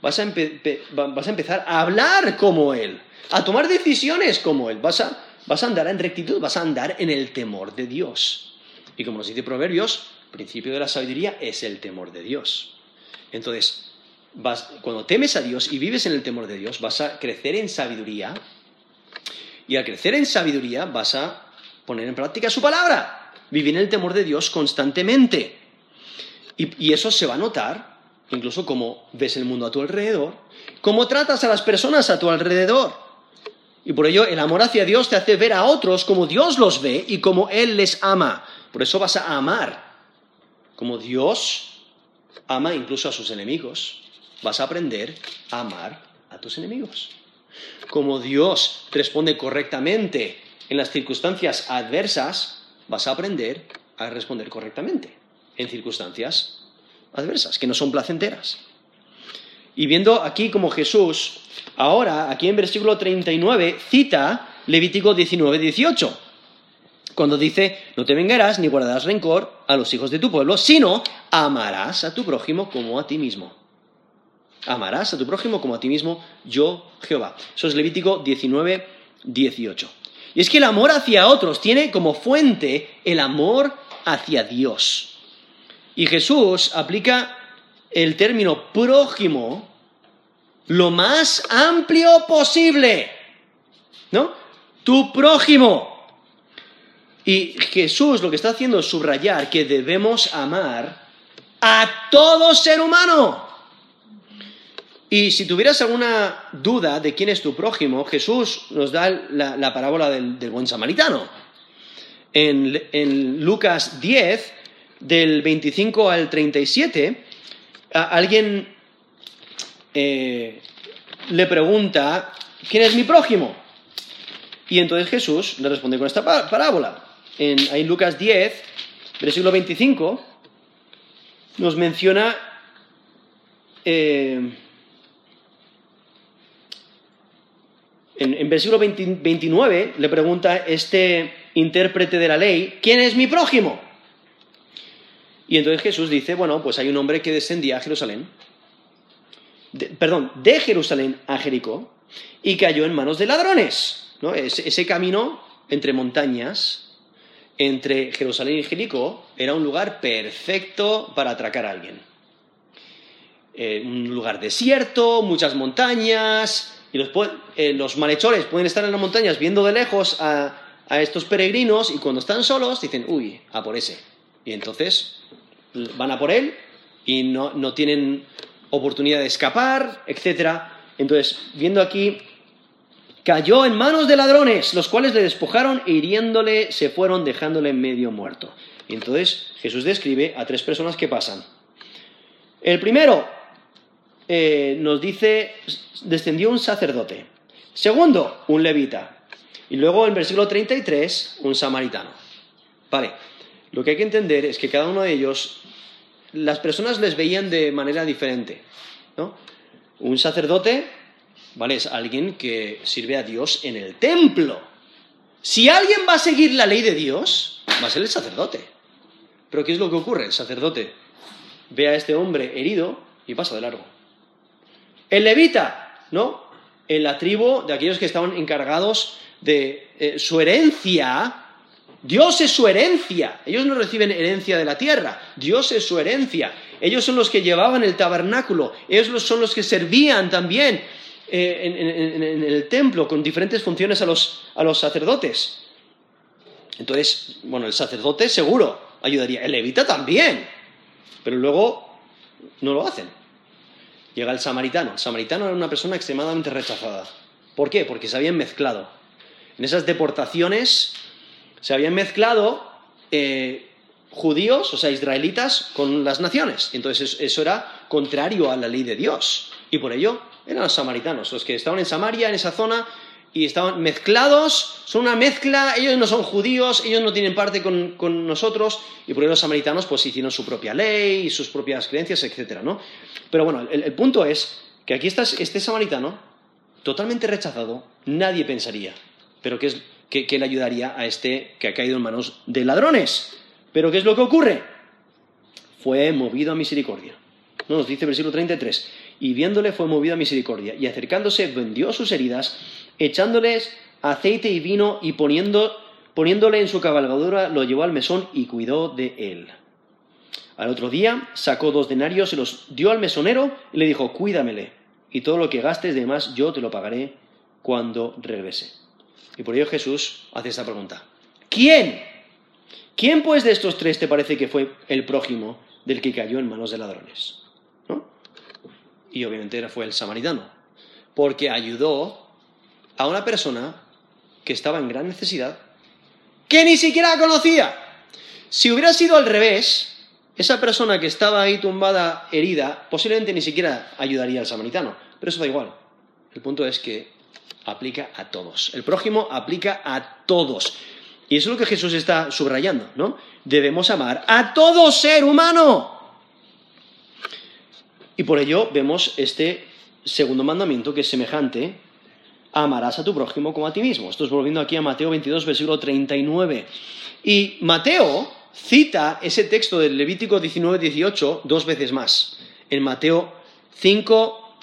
Vas a empezar a hablar como Él, a tomar decisiones como Él. Vas a andar en rectitud, vas a andar en el temor de Dios. Y como nos dice Proverbios, el principio de la sabiduría es el temor de Dios. Entonces, cuando temes a Dios y vives en el temor de Dios, vas a crecer en sabiduría. Y al crecer en sabiduría, vas a poner en práctica su palabra. Vivir en el temor de Dios constantemente. Y eso se va a notar, incluso cómo ves el mundo a tu alrededor, cómo tratas a las personas a tu alrededor. Y por ello el amor hacia Dios te hace ver a otros como Dios los ve y como Él les ama. Por eso vas a amar como Dios ama incluso a sus enemigos. Vas a aprender a amar a tus enemigos. Como Dios responde correctamente en las circunstancias adversas, vas a aprender a responder correctamente en circunstancias adversas, que no son placenteras. Y viendo aquí como Jesús, ahora, aquí en versículo 39, cita Levítico 19:18, cuando dice, no te vengarás ni guardarás rencor a los hijos de tu pueblo, sino amarás a tu prójimo como a ti mismo. Amarás a tu prójimo como a ti mismo, yo, Jehová. Eso es Levítico 19:18. Y es que el amor hacia otros tiene como fuente el amor hacia Dios. Y Jesús aplica el término prójimo lo más amplio posible, ¿no? Tu prójimo. Y Jesús lo que está haciendo es subrayar que debemos amar a todo ser humano. Y si tuvieras alguna duda de quién es tu prójimo, Jesús nos da la parábola del buen samaritano. En Lucas 10, del 25 al 37, alguien le pregunta, ¿quién es mi prójimo? Y entonces Jesús le responde con esta parábola. Ahí en Lucas 10, versículo 25, nos menciona en versículo 29 le pregunta este intérprete de la ley, ¿quién es mi prójimo? Y entonces Jesús dice, bueno, pues hay un hombre que descendía a Jerusalén, de Jerusalén a Jericó, y cayó en manos de ladrones, ¿no? Ese camino entre montañas, entre Jerusalén y Jericó, era un lugar perfecto para atracar a alguien. Un lugar desierto, muchas montañas, y los malhechores pueden estar en las montañas viendo de lejos a estos peregrinos, y cuando están solos dicen, uy, a por ese. Y entonces van a por él y no tienen oportunidad de escapar, etc. Entonces, viendo aquí, cayó en manos de ladrones, los cuales le despojaron e hiriéndole se fueron dejándole medio muerto. Y entonces Jesús describe a tres personas que pasan. El primero nos dice, descendió un sacerdote. Segundo, un levita. Y luego en versículo 33, un samaritano. Vale, lo que hay que entender es que cada uno de ellos, las personas les veían de manera diferente, ¿no? Un sacerdote, ¿vale? Es alguien que sirve a Dios en el templo. Si alguien va a seguir la ley de Dios, va a ser el sacerdote. Pero ¿qué es lo que ocurre? El sacerdote ve a este hombre herido y pasa de largo. El levita, ¿no? En la tribu de aquellos que estaban encargados de su herencia. Dios es su herencia. Ellos no reciben herencia de la tierra. Dios es su herencia. Ellos son los que llevaban el tabernáculo. Ellos son los que servían también en el templo con diferentes funciones a los sacerdotes. Entonces, bueno, el sacerdote seguro ayudaría. El levita también. Pero luego no lo hacen. Llega el samaritano. El samaritano era una persona extremadamente rechazada. ¿Por qué? Porque se habían mezclado. En esas deportaciones se habían mezclado judíos, o sea, israelitas, con las naciones. Entonces eso era contrario a la ley de Dios. Y por ello eran los samaritanos, los que estaban en Samaria, en esa zona, y estaban mezclados, son una mezcla, ellos no son judíos, ellos no tienen parte con nosotros, y por ello los samaritanos pues hicieron su propia ley, y sus propias creencias, etc., ¿no? Pero bueno, el punto es que aquí está este samaritano, totalmente rechazado, nadie pensaría, pero que le ayudaría a este que ha caído en manos de ladrones. Pero ¿qué es lo que ocurre? Fue movido a misericordia. Nos dice el versículo 33, y viéndole fue movido a misericordia, y acercándose vendió sus heridas, echándoles aceite y vino, y poniéndole en su cabalgadura, lo llevó al mesón y cuidó de él. Al otro día sacó 2 denarios, se los dio al mesonero, y le dijo, cuídamele, y todo lo que gastes de más yo te lo pagaré cuando regrese. Y por ello Jesús hace esta pregunta. ¿Quién pues de estos tres te parece que fue el prójimo del que cayó en manos de ladrones? ¿No? Y obviamente fue el samaritano, porque ayudó a una persona que estaba en gran necesidad, que ni siquiera conocía. Si hubiera sido al revés, esa persona que estaba ahí tumbada, herida, posiblemente ni siquiera ayudaría al samaritano. Pero eso da igual. El punto es que aplica a todos. El prójimo aplica a todos. Y eso es lo que Jesús está subrayando, ¿no? Debemos amar a todo ser humano. Y por ello vemos este segundo mandamiento que es semejante: amarás a tu prójimo como a ti mismo. Esto es volviendo aquí a Mateo 22, versículo 39. Y Mateo cita ese texto del Levítico 19, 18 dos veces más. En Mateo 5,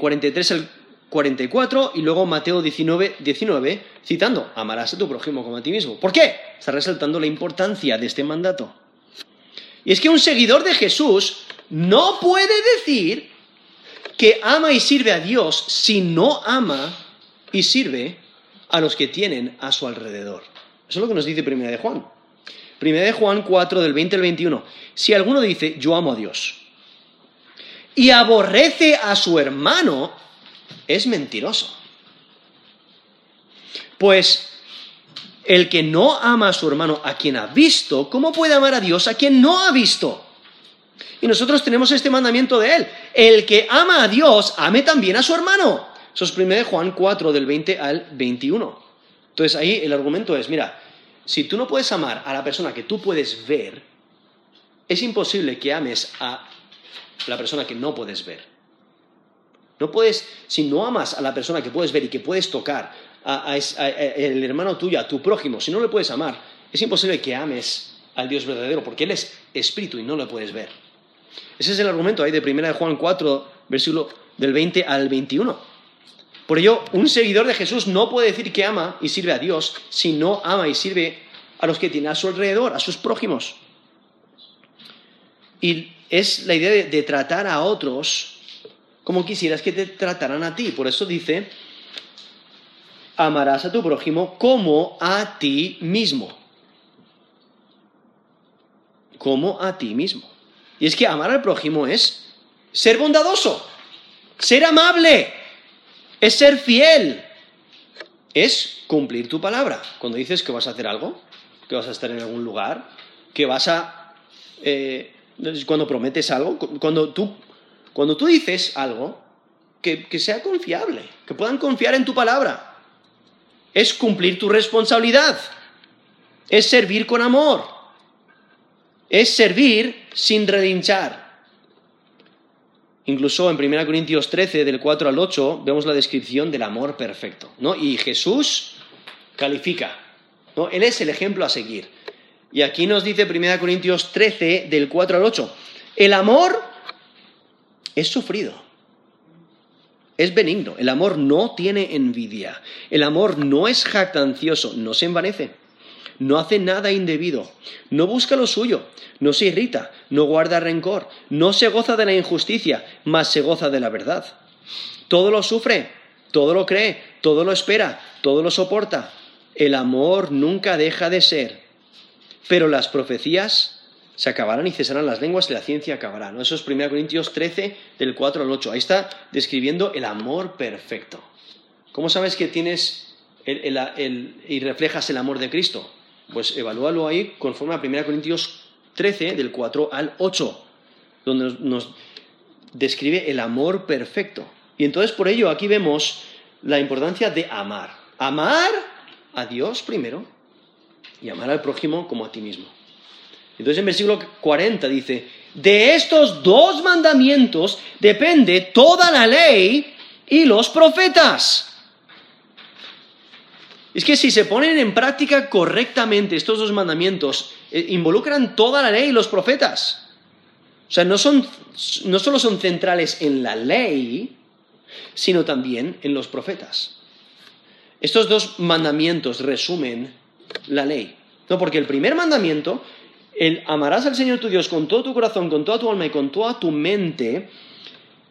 43 al 44, y luego Mateo 19, citando, amarás a tu prójimo como a ti mismo. ¿Por qué? Está resaltando la importancia de este mandato. Y es que un seguidor de Jesús no puede decir que ama y sirve a Dios si no ama y sirve a los que tienen a su alrededor. Eso es lo que nos dice Primera de Juan. Primera de Juan 4, del 20 al 21. Si alguno dice, yo amo a Dios, y aborrece a su hermano, es mentiroso. Pues el que no ama a su hermano a quien ha visto, ¿cómo puede amar a Dios a quien no ha visto? Y nosotros tenemos este mandamiento de él. El que ama a Dios, ame también a su hermano. Eso es 1 Juan 4, del 20 al 21. Entonces ahí el argumento es, mira, si tú no puedes amar a la persona que tú puedes ver, es imposible que ames a la persona que no puedes ver. No puedes, si no amas a la persona que puedes ver y que puedes tocar, el hermano tuyo, a tu prójimo, si no le puedes amar, es imposible que ames al Dios verdadero, porque Él es espíritu y no lo puedes ver. Ese es el argumento ahí de 1 Juan 4, versículo del 20 al 21. Por ello, un seguidor de Jesús no puede decir que ama y sirve a Dios si no ama y sirve a los que tiene a su alrededor, a sus prójimos. Y es la idea de tratar a otros como quisieras que te trataran a ti. Por eso dice: amarás a tu prójimo como a ti mismo. Como a ti mismo. Y es que amar al prójimo es ser bondadoso, ser amable, es ser fiel, es cumplir tu palabra. Cuando dices que vas a hacer algo, que vas a estar en algún lugar, que vas a... cuando prometes algo, cuando tú dices algo, que sea confiable, que puedan confiar en tu palabra. Es cumplir tu responsabilidad, es servir con amor, es servir sin relinchar. Incluso en 1 Corintios 13, del 4 al 8, vemos la descripción del amor perfecto, ¿no? Y Jesús califica, ¿no? Él es el ejemplo a seguir. Y aquí nos dice 1 Corintios 13, del 4 al 8, el amor es sufrido. Es benigno, el amor no tiene envidia, el amor no es jactancioso, no se envanece, no hace nada indebido, no busca lo suyo, no se irrita, no guarda rencor, no se goza de la injusticia, mas se goza de la verdad. Todo lo sufre, todo lo cree, todo lo espera, todo lo soporta. El amor nunca deja de ser, pero las profecías se acabarán y cesarán las lenguas y la ciencia acabará, ¿no? Eso es 1 Corintios 13, del 4 al 8. Ahí está describiendo el amor perfecto. ¿Cómo sabes que tienes y reflejas el amor de Cristo? Pues evalúalo ahí conforme a 1 Corintios 13, del 4 al 8, donde nos describe el amor perfecto. Y entonces por ello aquí vemos la importancia de amar. Amar a Dios primero y amar al prójimo como a ti mismo. Entonces en versículo 40 dice, de estos dos mandamientos depende toda la ley y los profetas. Es que si se ponen en práctica correctamente estos dos mandamientos, involucran toda la ley y los profetas. O sea, no solo son centrales en la ley, sino también en los profetas. Estos dos mandamientos resumen la ley. No, porque el primer mandamiento... el amarás al Señor tu Dios con todo tu corazón, con toda tu alma y con toda tu mente,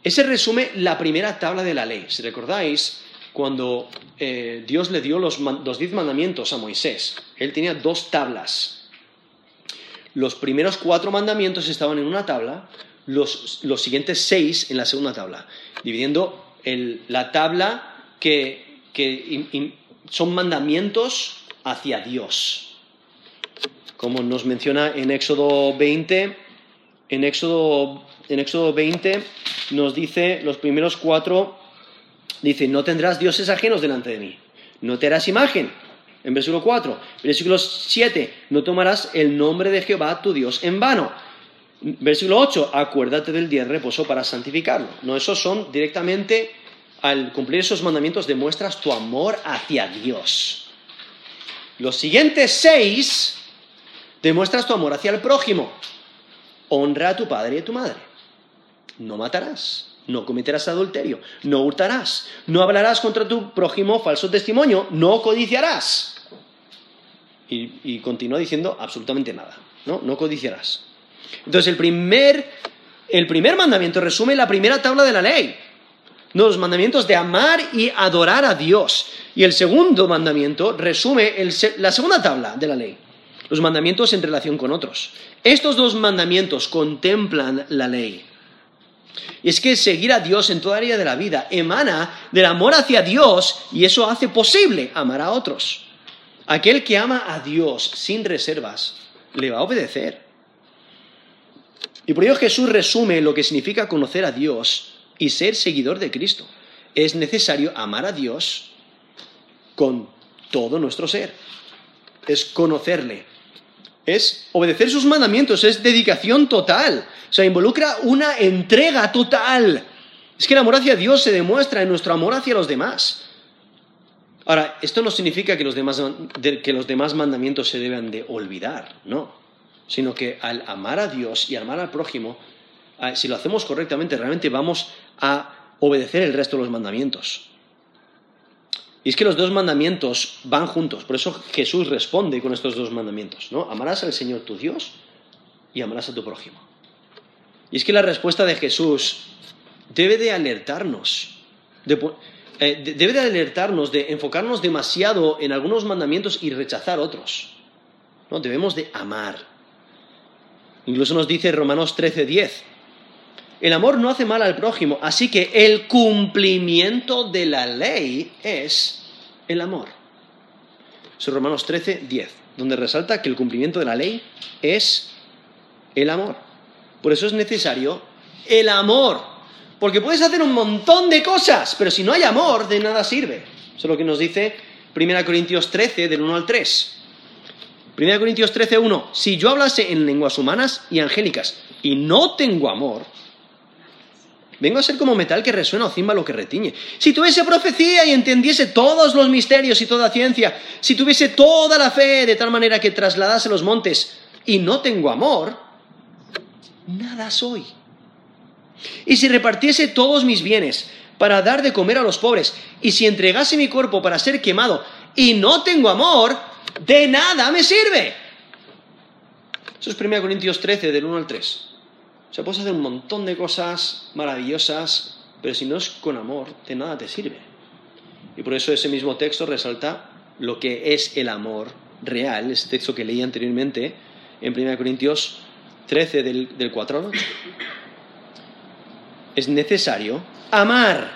ese resume la primera tabla de la ley. Si recordáis, cuando Dios le dio los 10 mandamientos a Moisés, él tenía 2 tablas. Los primeros 4 mandamientos estaban en una tabla, los siguientes 6 en la segunda tabla, dividiendo la tabla que son mandamientos hacia Dios. Como nos menciona en Éxodo 20, en Éxodo 20 nos dice, los primeros 4, dice, no tendrás dioses ajenos delante de mí, no te harás imagen, en versículo 4, versículo 7, no tomarás el nombre de Jehová tu Dios en vano, versículo 8, acuérdate del día de reposo para santificarlo. No, esos son directamente, al cumplir esos mandamientos demuestras tu amor hacia Dios. Los siguientes 6... demuestras tu amor hacia el prójimo. Honra a tu padre y a tu madre. No matarás. No cometerás adulterio. No hurtarás. No hablarás contra tu prójimo falso testimonio. No codiciarás. Y continúa diciendo absolutamente nada, ¿no? No codiciarás. Entonces el primer mandamiento resume la primera tabla de la ley. los mandamientos de amar y adorar a Dios. Y el segundo mandamiento resume la segunda tabla de la ley, los mandamientos en relación con otros. Estos dos mandamientos contemplan la ley. Y es que seguir a Dios en toda área de la vida emana del amor hacia Dios, y eso hace posible amar a otros. Aquel que ama a Dios sin reservas le va a obedecer. Y por ello Jesús resume lo que significa conocer a Dios y ser seguidor de Cristo. Es necesario amar a Dios con todo nuestro ser. Es conocerle. Es obedecer sus mandamientos, es dedicación total. O sea, involucra una entrega total. Es que el amor hacia Dios se demuestra en nuestro amor hacia los demás. Ahora, esto no significa que los demás mandamientos se deban de olvidar, no. Sino que al amar a Dios y amar al prójimo, si lo hacemos correctamente, realmente vamos a obedecer el resto de los mandamientos. Y es que los dos mandamientos van juntos. Por eso Jesús responde con estos dos mandamientos, ¿no? Amarás al Señor tu Dios y amarás a tu prójimo. Y es que la respuesta de Jesús debe de alertarnos. Debe de alertarnos de enfocarnos demasiado en algunos mandamientos y rechazar otros, ¿no? Debemos de amar. Incluso nos dice Romanos 13:10. El amor no hace mal al prójimo, así que el cumplimiento de la ley es el amor. Es Romanos 13:10, donde resalta que el cumplimiento de la ley es el amor. Por eso es necesario el amor, porque puedes hacer un montón de cosas, pero si no hay amor, de nada sirve. Eso es lo que nos dice 1 Corintios 13, del 1 al 3. 1 Corintios 13, 1. Si yo hablase en lenguas humanas y angélicas y no tengo amor, vengo a ser como metal que resuena o címbalo que retiñe. Si tuviese profecía y entendiese todos los misterios y toda ciencia, si tuviese toda la fe de tal manera que trasladase los montes y no tengo amor, nada soy. Y si repartiese todos mis bienes para dar de comer a los pobres, y si entregase mi cuerpo para ser quemado y no tengo amor, de nada me sirve. Eso es 1 Corintios 13, del 1 al 3. O sea, puedes hacer un montón de cosas maravillosas, pero si no es con amor, de nada te sirve. Y por eso ese mismo texto resalta lo que es el amor real, ese texto que leí anteriormente en 1 Corintios 13, del 4 al 8. Es necesario amar.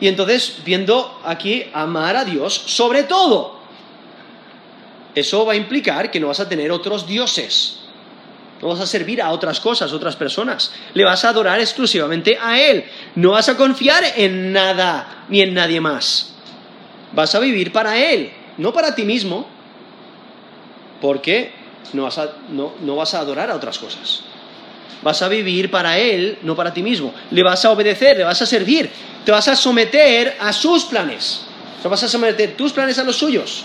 Y entonces, viendo aquí amar a Dios sobre todo, eso va a implicar que no vas a tener otros dioses. No vas a servir a otras cosas, otras personas. Le vas a adorar exclusivamente a Él. No vas a confiar en nada ni en nadie más. Vas a vivir para Él, no para ti mismo, porque no vas a adorar a otras cosas. Vas a vivir para Él, no para ti mismo. Le vas a obedecer, le vas a servir. Te vas a someter a sus planes. O sea, vas a someter tus planes a los suyos.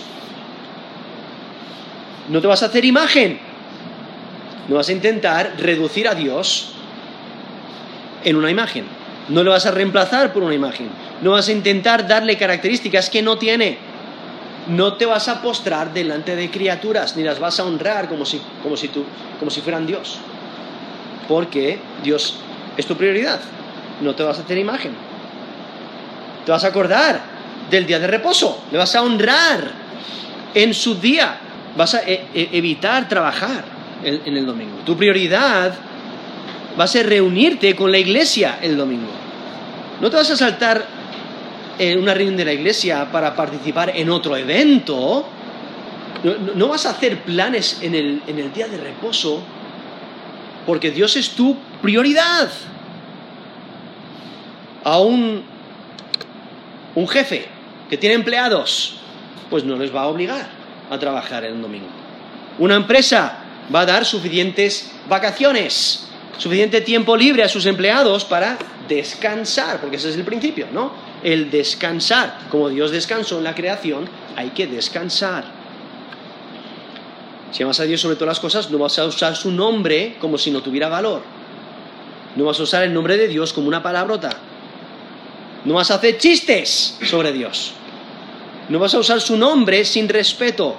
No te vas a hacer imagen. No vas a intentar reducir a Dios en una imagen. No lo vas a reemplazar por una imagen. No vas a intentar darle características que no tiene. No te vas a postrar delante de criaturas, ni las vas a honrar como si fueran Dios. Porque Dios es tu prioridad. No te vas a hacer imagen. Te vas a acordar del día de reposo. Le vas a honrar en su día. Vas a evitar trabajar en el domingo. Tu prioridad va a ser reunirte con la iglesia el domingo. No te vas a saltar en una reunión de la iglesia para participar en otro evento. No vas a hacer planes en el día de reposo, porque Dios es tu prioridad. A un jefe que tiene empleados, pues no les va a obligar a trabajar el domingo. Una empresa va a dar suficientes vacaciones, suficiente tiempo libre a sus empleados para descansar, porque ese es el principio, ¿no? El descansar. Como Dios descansó en la creación, hay que descansar. Si amas a Dios sobre todas las cosas, no vas a usar su nombre como si no tuviera valor. No vas a usar el nombre de Dios como una palabrota. No vas a hacer chistes sobre Dios. No vas a usar su nombre sin respeto.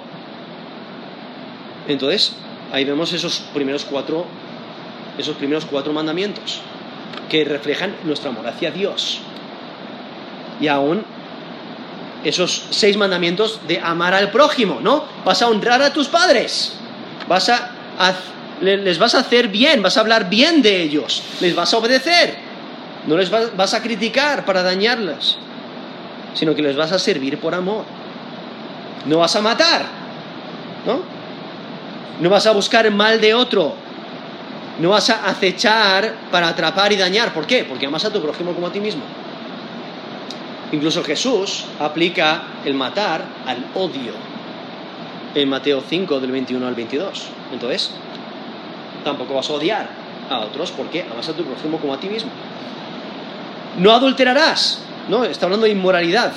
Entonces, ahí vemos esos primeros cuatro mandamientos. que reflejan nuestro amor hacia Dios. Y aún esos 6 mandamientos de amar al prójimo, ¿no? Vas a honrar a tus padres, les vas a hacer bien, vas a hablar bien de ellos, les vas a obedecer, no les vas a criticar para dañarlas, sino que les vas a servir por amor. No vas a matar, ¿no? No vas a buscar el mal de otro, no vas a acechar para atrapar y dañar. ¿Por qué? Porque amas a tu prójimo como a ti mismo. Incluso Jesús aplica el matar al odio en Mateo 5 del 21 al 22. Entonces, tampoco vas a odiar a otros porque amas a tu prójimo como a ti mismo. No adulterarás, ¿no? Está hablando de inmoralidad.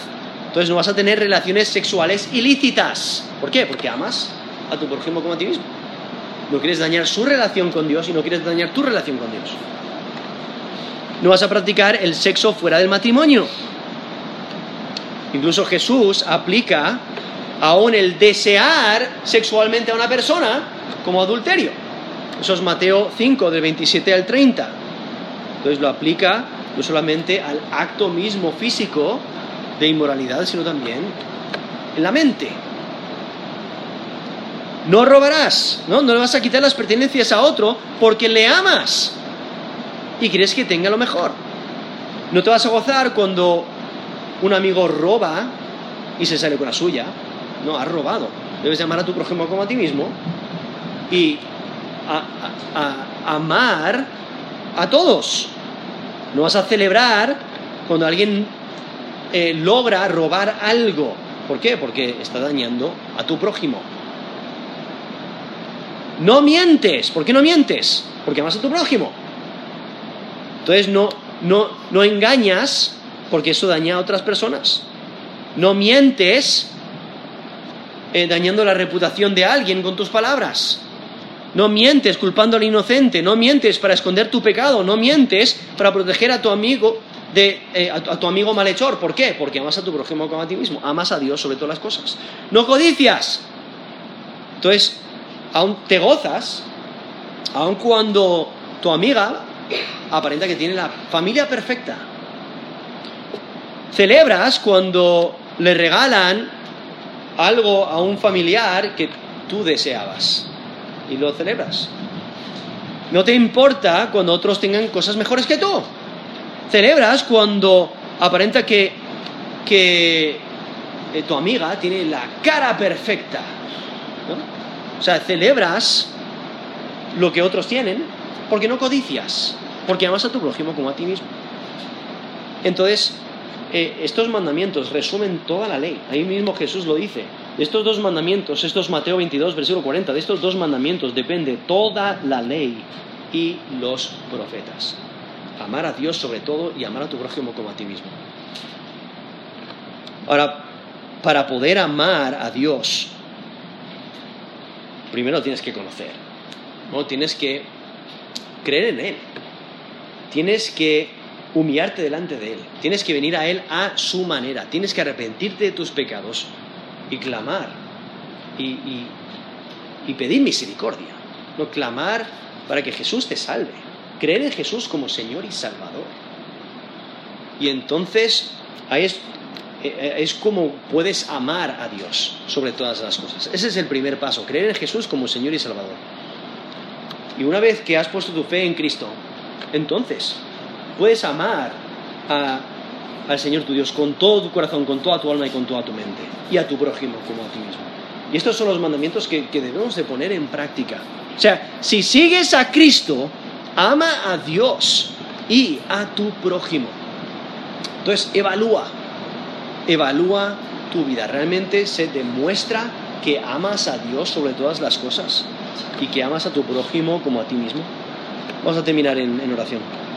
Entonces no vas a tener relaciones sexuales ilícitas. ¿Por qué? Porque amas a tu prójimo como a ti mismo. No quieres dañar su relación con Dios y no quieres dañar tu relación con Dios. No vas a practicar el sexo fuera del matrimonio. Incluso Jesús aplica aún el desear sexualmente a una persona como adulterio. Eso es Mateo 5, del 27 al 30. Entonces lo aplica no solamente al acto mismo físico de inmoralidad, sino también en la mente. No robarás, ¿no? No le vas a quitar las pertenencias a otro porque le amas y quieres que tenga lo mejor. No te vas a gozar cuando un amigo roba y se sale con la suya. No, has robado. Debes amar a tu prójimo como a ti mismo y amar a todos. No vas a celebrar cuando alguien logra robar algo. ¿Por qué? Porque está dañando a tu prójimo. No mientes. ¿Por qué no mientes? Porque amas a tu prójimo. Entonces no engañas, porque eso daña a otras personas. No mientes dañando la reputación de alguien con tus palabras. No mientes culpando al inocente. No mientes para esconder tu pecado. No mientes para proteger a tu amigo a tu amigo malhechor. ¿Por qué? Porque amas a tu prójimo como a ti mismo. Amas a Dios sobre todas las cosas. No codicias. Entonces, aún te gozas, aun cuando tu amiga aparenta que tiene la familia perfecta. Celebras cuando le regalan algo a un familiar que tú deseabas y lo celebras. No te importa cuando otros tengan cosas mejores que tú. Celebras cuando aparenta que tu amiga tiene la cara perfecta, ¿no? O sea, celebras lo que otros tienen porque no codicias, porque amas a tu prójimo como a ti mismo. Entonces, estos mandamientos resumen toda la ley. Ahí mismo Jesús lo dice. De estos 2 mandamientos, Mateo 22, versículo 40, de estos 2 mandamientos depende toda la ley y los profetas. Amar a Dios sobre todo y amar a tu prójimo como a ti mismo. Ahora, para poder amar a Dios, primero tienes que conocer, ¿no? Tienes que creer en Él. Tienes que humillarte delante de Él, tienes que venir a Él a su manera, tienes que arrepentirte de tus pecados y clamar y pedir misericordia, no clamar para que Jesús te salve, creer en Jesús como Señor y Salvador. Y entonces ahí es como puedes amar a Dios sobre todas las cosas. Ese es el primer paso, creer en Jesús como Señor y Salvador. Y una vez que has puesto tu fe en Cristo, entonces puedes amar al Señor tu Dios con todo tu corazón, con toda tu alma y con toda tu mente. Y a tu prójimo como a ti mismo. Y estos son los mandamientos que debemos de poner en práctica. O sea, si sigues a Cristo, ama a Dios y a tu prójimo. Entonces, evalúa tu vida. Realmente se demuestra que amas a Dios sobre todas las cosas y que amas a tu prójimo como a ti mismo. Vamos a terminar en oración.